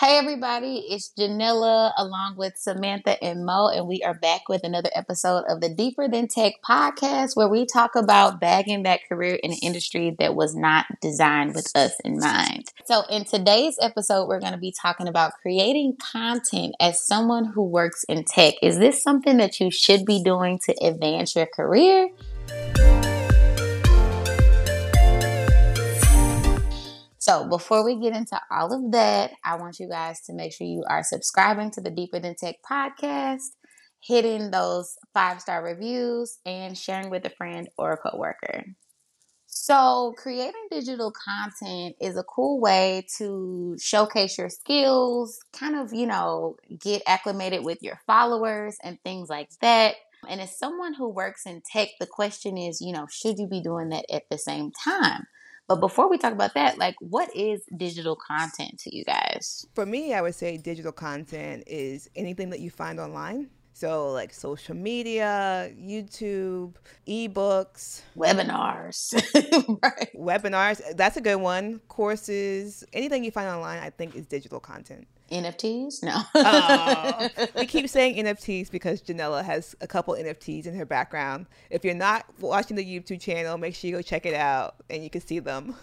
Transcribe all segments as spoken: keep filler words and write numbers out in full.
Hey everybody, it's Janella along with Samantha and Mo, and we are back with another episode of the Deeper Than Tech podcast, where we talk about bagging that career in an industry that was not designed with us in mind. So in today's episode, we're going to be talking about creating content as someone who works in tech. Is this something that you should be doing to advance your career? So before we get into all of that, I want you guys to make sure you are subscribing to the Deeper Than Tech podcast, hitting those five-star reviews, and sharing with a friend or a coworker. So creating digital content is a cool way to showcase your skills, kind of, you know, get acclimated with your followers and things like that. And as someone who works in tech, the question is, you know, should you be doing that at the same time? But before we talk about that, like, what is digital content to you guys? For me, I would say digital content is anything that you find online. So like social media, YouTube, ebooks, webinars, right? Webinars. That's a good one. Courses, anything you find online, I think is digital content. N F Ts? No. Oh, we keep saying N F Ts because Janella has a couple N F Ts in her background. If you're not watching the YouTube channel, make sure you go check it out and you can see them.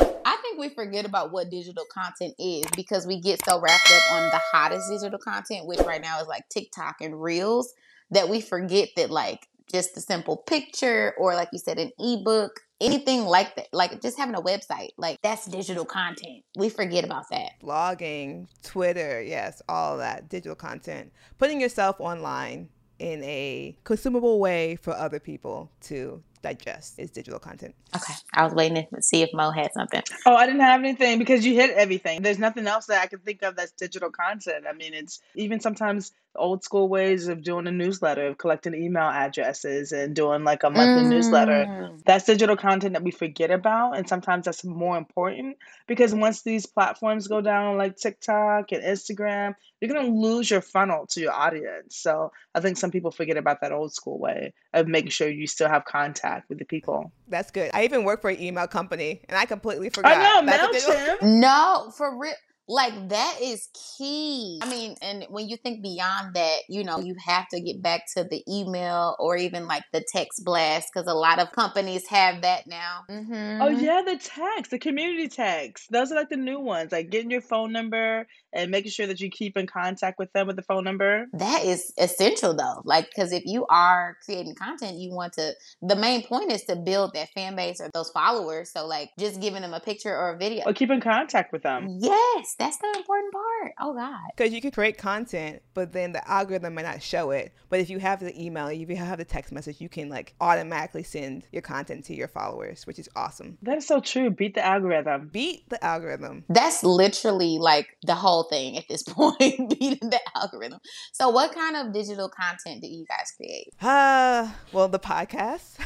I think we forget about what digital content is because we get so wrapped up on the hottest digital content, which right now is like TikTok and Reels, that we forget that like just a simple picture or, like you said, an ebook, anything like that, like just having a website, like that's digital content. We forget about that. Blogging, Twitter, yes, all that digital content. Putting yourself online in a consumable way for other people to digest is digital content. Okay. I was waiting to see if Mo had something. Oh, I didn't have anything because you hit everything. There's nothing else that I can think of that's digital content. I mean, it's even sometimes old school ways of doing a newsletter, of collecting email addresses and doing like a monthly mm. newsletter. That's digital content that we forget about. And sometimes that's more important because once these platforms go down like TikTok and Instagram, you're going to lose your funnel to your audience. So I think some people forget about that old school way of making sure you still have contact with the people. That's good. I even work for an email company and I completely forgot. I know, MailChimp. No, for real. Like, that is key. I mean, and when you think beyond that, you know, you have to get back to the email or even like the text blast because a lot of companies have that now. Mm-hmm. Oh, yeah, the text, the community text. Those are like the new ones, like getting your phone number and making sure that you keep in contact with them with the phone number. That is essential, though, like, because if you are creating content, you want to, the main point is to build that fan base or those followers. So, like, just giving them a picture or a video. Or keep in contact with them. Yes. That's the important part. Oh, God. Because you can create content, but then the algorithm may not show it. But if you have the email, if you have the text message, you can like automatically send your content to your followers, which is awesome. That is so true. Beat the algorithm. Beat the algorithm. That's literally like the whole thing at this point, beating the algorithm. So what kind of digital content do you guys create? Uh, well, the podcast.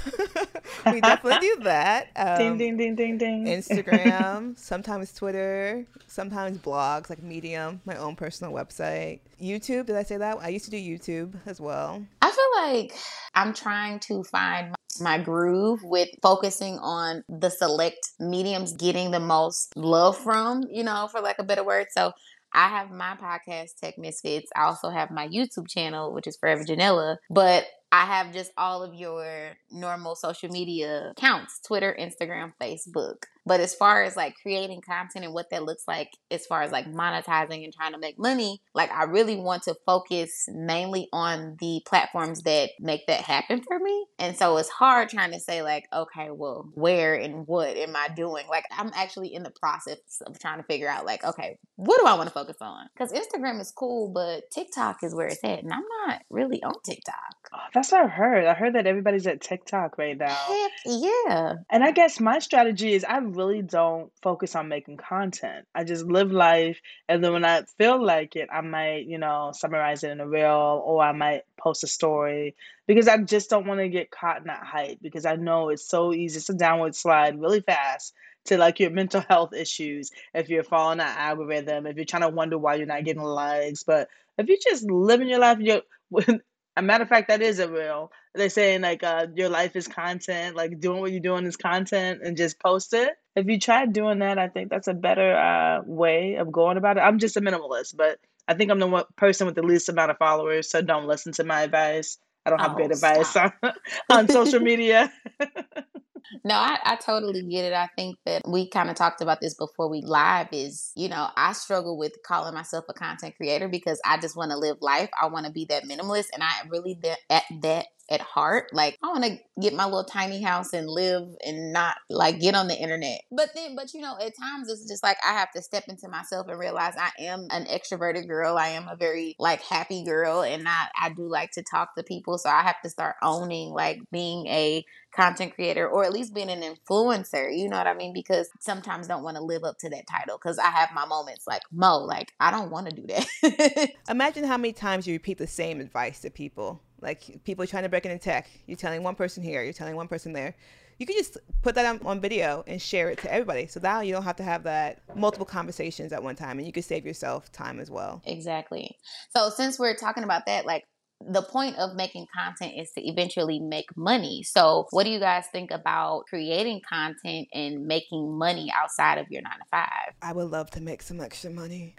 We definitely do that. Um, ding, ding, ding, ding, ding. Instagram, sometimes Twitter, sometimes blogs like Medium, my own personal website. YouTube, did I say that? I used to do YouTube as well. I feel like I'm trying to find my groove with focusing on the select mediums getting the most love from, you know, for lack of a better word. So I have my podcast, Tech Misfits. I also have my YouTube channel, which is Forever Janella. But I have just all of your normal social media accounts, Twitter, Instagram, Facebook. But as far as like creating content and what that looks like, as far as like monetizing and trying to make money, like I really want to focus mainly on the platforms that make that happen for me. And so it's hard trying to say like, okay, well, where and what am I doing? Like I'm actually in the process of trying to figure out like, okay, what do I want to focus on? Because Instagram is cool, but TikTok is where it's at. And I'm not really on TikTok. Oh, that's what I heard. I heard that everybody's at TikTok right now. Heck yeah. And I guess my strategy is I really don't focus on making content. I just live life. And then when I feel like it, I might, you know, summarize it in a reel or I might post a story because I just don't want to get caught in that hype because I know it's so easy. It's a downward slide really fast to like your mental health issues, if you're following that algorithm, if you're trying to wonder why you're not getting likes. But if you're just living your life, you're a matter of fact, that is a real. They're saying like uh, your life is content, like doing what you're doing is content and just post it. If you try doing that, I think that's a better uh, way of going about it. I'm just a minimalist, but I think I'm the one person with the least amount of followers, so don't listen to my advice. I don't have oh, good stop. advice on, on social media. No, I, I totally get it. I think that we kind of talked about this before we live is, you know, I struggle with calling myself a content creator because I just want to live life. I want to be that minimalist. And I really that at that at heart, like I want to get my little tiny house and live and not like get on the internet. But then, but you know, at times it's just like, I have to step into myself and realize I am an extroverted girl. I am a very like happy girl. And I, I do like to talk to people. So I have to start owning like being a content creator or at least being an influencer, you know what I mean? Because sometimes don't want to live up to that title because I have my moments like Mo, like I don't want to do that. Imagine how many times you repeat the same advice to people. Like people trying to break into tech. You're telling one person here, you're telling one person there. You can just put that on, on video and share it to everybody. So now you don't have to have that multiple conversations at one time and you can save yourself time as well. Exactly. So since we're talking about that, like the point of making content is to eventually make money. So what do you guys think about creating content and making money outside of your nine to five? I would love to make some extra money.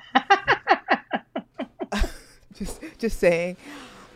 just, just saying.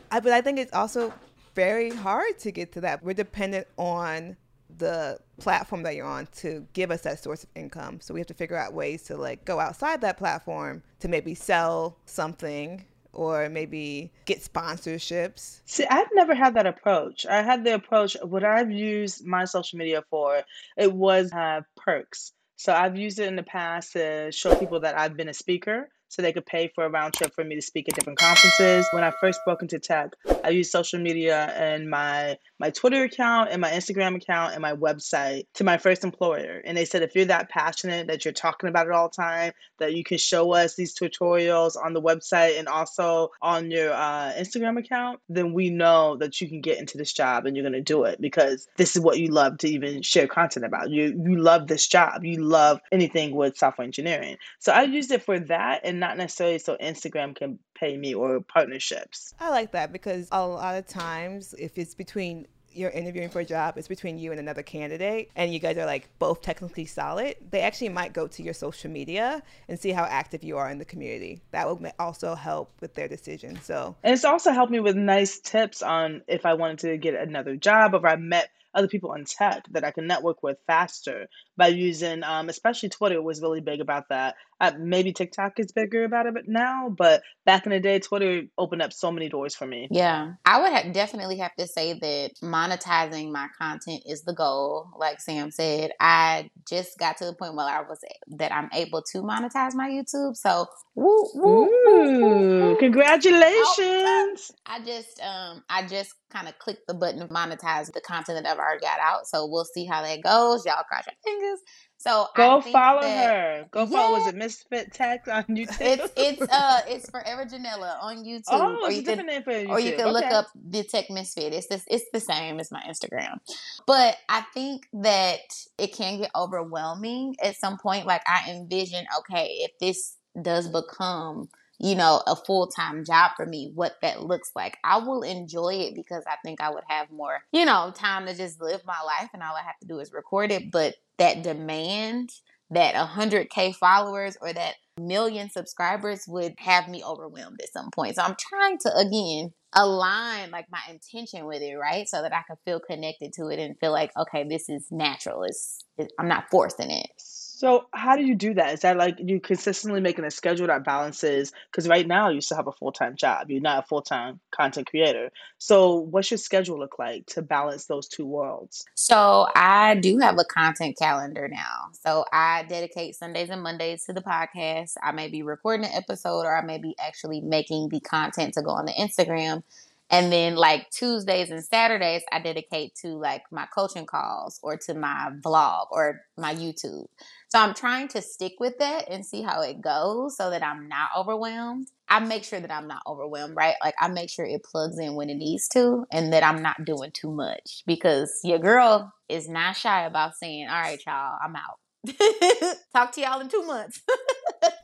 I, but I think it's also very hard to get to that. We're dependent on the platform that you're on to give us that source of income. So we have to figure out ways to like go outside that platform to maybe sell something or maybe get sponsorships. See, I've never had that approach. I had the approach, what I've used my social media for, it was uh, perks. So I've used it in the past to show people that I've been a speaker. So they could pay for a round trip for me to speak at different conferences. When I first broke into tech, I used social media and my my Twitter account and my Instagram account and my website to my first employer. And they said, if you're that passionate that you're talking about it all the time, that you can show us these tutorials on the website and also on your uh, Instagram account, then we know that you can get into this job and you're going to do it because this is what you love to even share content about. You, you love this job. You love anything with software engineering. So I used it for that and not necessarily so Instagram can pay me or partnerships. I like that because a lot of times if it's between you're interviewing for a job, it's between you and another candidate and you guys are like both technically solid, they actually might go to your social media and see how active you are in the community. That will also help with their decision. So and it's also helped me with nice tips on if I wanted to get another job or if I met other people in tech that I can network with faster by using, um, especially Twitter was really big about that. Uh, maybe TikTok is bigger about it now, but back in the day, Twitter opened up so many doors for me. Yeah, I would have definitely have to say that monetizing my content is the goal. Like Sam said, I just got to the point where I was that I'm able to monetize my YouTube. So, woo, woo, Ooh, woo, woo. Congratulations! I just, um, I just kind of clicked the button to monetize the content that I've already got out. So we'll see how that goes. Y'all cross your fingers. So go I think follow that, her. Go yeah. follow. Was it Misfit Tech on YouTube? It's it's uh it's Forever Janella on YouTube. Oh, or it's you a different can, name for YouTube. Or you can okay. look up the Tech Misfit. It's this. It's the same as my Instagram. But I think that it can get overwhelming at some point. Like I envision, okay, if this does become, you know, a full-time job for me, what that looks like. I will enjoy it because I think I would have more, you know, time to just live my life and all I have to do is record it. But that demand, that one hundred K followers or that million subscribers would have me overwhelmed at some point. So I'm trying to, again, align like my intention with it, right? So that I can feel connected to it and feel like, okay, this is natural. It's, it, I'm not forcing it. So how do you do that? Is that like you consistently making a schedule that balances? Because right now you still have a full-time job. You're not a full-time content creator. So what's your schedule look like to balance those two worlds? So I do have a content calendar now. So I dedicate Sundays and Mondays to the podcast. I may be recording an episode or I may be actually making the content to go on the Instagram. And then like Tuesdays and Saturdays, I dedicate to like my coaching calls or to my vlog or my YouTube. So I'm trying to stick with that and see how it goes so that I'm not overwhelmed. I make sure that I'm not overwhelmed, right? Like I make sure it plugs in when it needs to and that I'm not doing too much because your girl is not shy about saying, all right, y'all, I'm out. Talk to y'all in two months.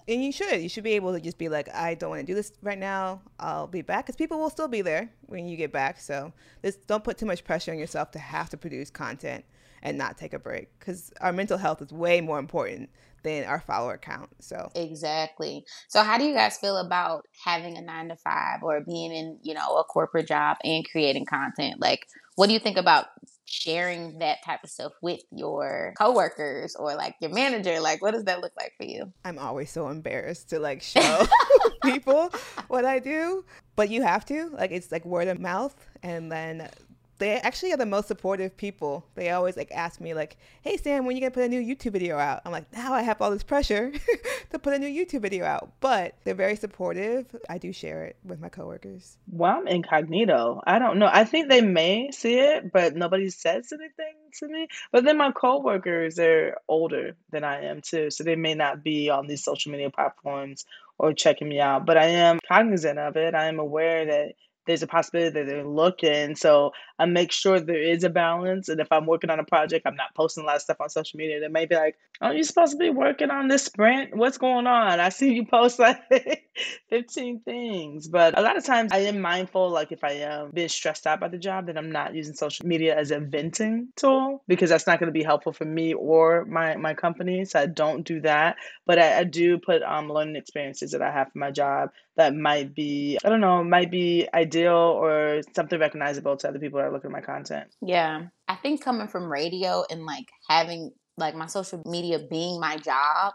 And you should. You should be able to just be like, I don't want to do this right now. I'll be back. Because people will still be there when you get back. So just don't put too much pressure on yourself to have to produce content and not take a break. Because our mental health is way more important than our follower count. So exactly. So how do you guys feel about having a nine to five or being in, you know, a corporate job and creating content? Like, what do you think about sharing that type of stuff with your coworkers or like your manager? Like, what does that look like for you? I'm always so embarrassed to like show people what I do, but you have to. Like, it's like word of mouth. And then they actually are the most supportive people. They always like ask me like, hey, Sam, when are you gonna put a new YouTube video out? I'm like, now I have all this pressure to put a new YouTube video out. But they're very supportive. I do share it with my coworkers. Well, I'm incognito. I don't know. I think they may see it, but nobody says anything to me. But then my coworkers are older than I am too. So they may not be on these social media platforms or checking me out. But I am cognizant of it. I am aware that there's a possibility that they're looking. So I make sure there is a balance. And if I'm working on a project, I'm not posting a lot of stuff on social media. They may be like, aren't you supposed to be working on this sprint? What's going on? I see you post like fifteen things. But a lot of times I am mindful, like if I am being stressed out by the job, that I'm not using social media as a venting tool, because that's not going to be helpful for me or my, my company. So I don't do that. But I, I do put um, learning experiences that I have for my job that might be, I don't know, might be ideal or something recognizable to other people that are looking at my content. Yeah. I think coming from radio and like having like my social media being my job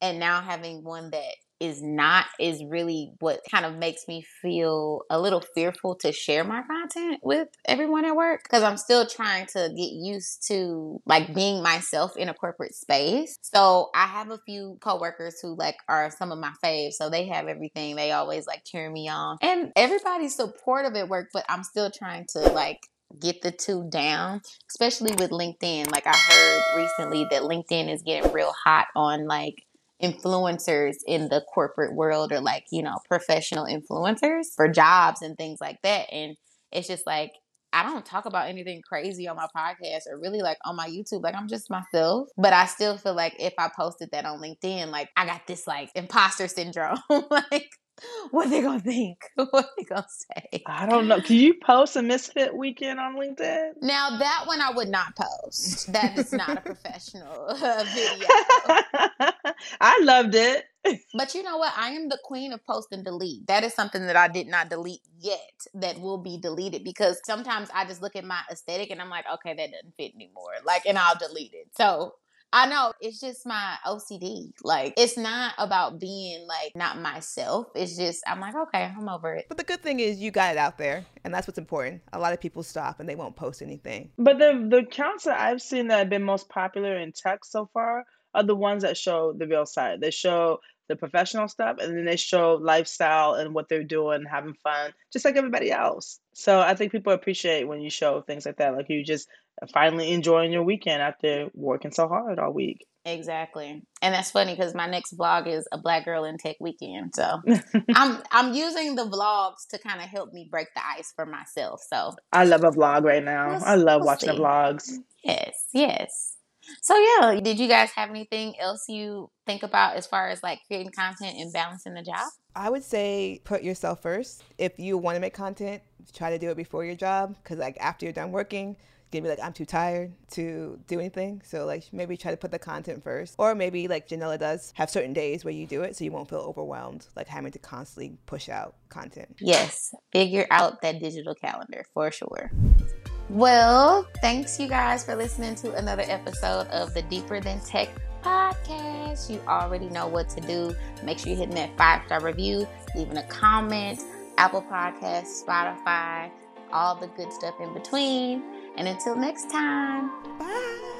and now having one that is not is really what kind of makes me feel a little fearful to share my content with everyone at work, because I'm still trying to get used to like being myself in a corporate space. So I have a few coworkers who like are some of my faves, so they have everything. They always like cheer me on and everybody's supportive at work, but I'm still trying to like get the two down, especially with LinkedIn. Like I heard recently that LinkedIn is getting real hot on like influencers in the corporate world, or like, you know, professional influencers for jobs and things like that. And it's just like, I don't talk about anything crazy on my podcast or really like on my YouTube. Like I'm just myself, but I still feel like if I posted that on LinkedIn, like I got this like imposter syndrome. Like what are they gonna think? What are they gonna say? I don't know. Can you post a Misfit Weekend on LinkedIn? Now that one I would not post. That is not a professional uh, video. I loved it. But you know what? I am the queen of post and delete. That is something that I did not delete yet that will be deleted, because sometimes I just look at my aesthetic and I'm like, okay, that doesn't fit anymore. Like, and I'll delete it. So I know it's just my O C D. Like it's not about being like not myself. It's just I'm like, okay, I'm over it. But the good thing is you got it out there, and that's what's important. A lot of people stop and they won't post anything. But the the accounts that I've seen that have been most popular in tech so far are the ones that show the real side. They show the professional stuff, and then they show lifestyle and what they're doing, having fun, just like everybody else. So I think people appreciate when you show things like that, like you just finally enjoying your weekend after working so hard all week. Exactly. And that's funny because my next vlog is a Black Girl in Tech Weekend. So I'm I'm using the vlogs to kind of help me break the ice for myself. So I love a vlog right now. Let's, I love we'll watching see. the vlogs. Yes, yes. So yeah, did you guys have anything else you think about as far as like creating content and balancing the job? I would say put yourself first. If you want to make content, try to do it before your job, because like after you're done working, you're gonna be like, I'm too tired to do anything. So like maybe try to put the content first, or maybe like Janella does, have certain days where you do it so you won't feel overwhelmed, like having to constantly push out content. Yes, figure out that digital calendar for sure. Well, thanks you guys for listening to another episode of the Deeper Than Tech podcast. You already know what to do. Make sure you're hitting that five-star review, leaving a comment, Apple Podcasts, Spotify, all the good stuff in between. And until next time, bye.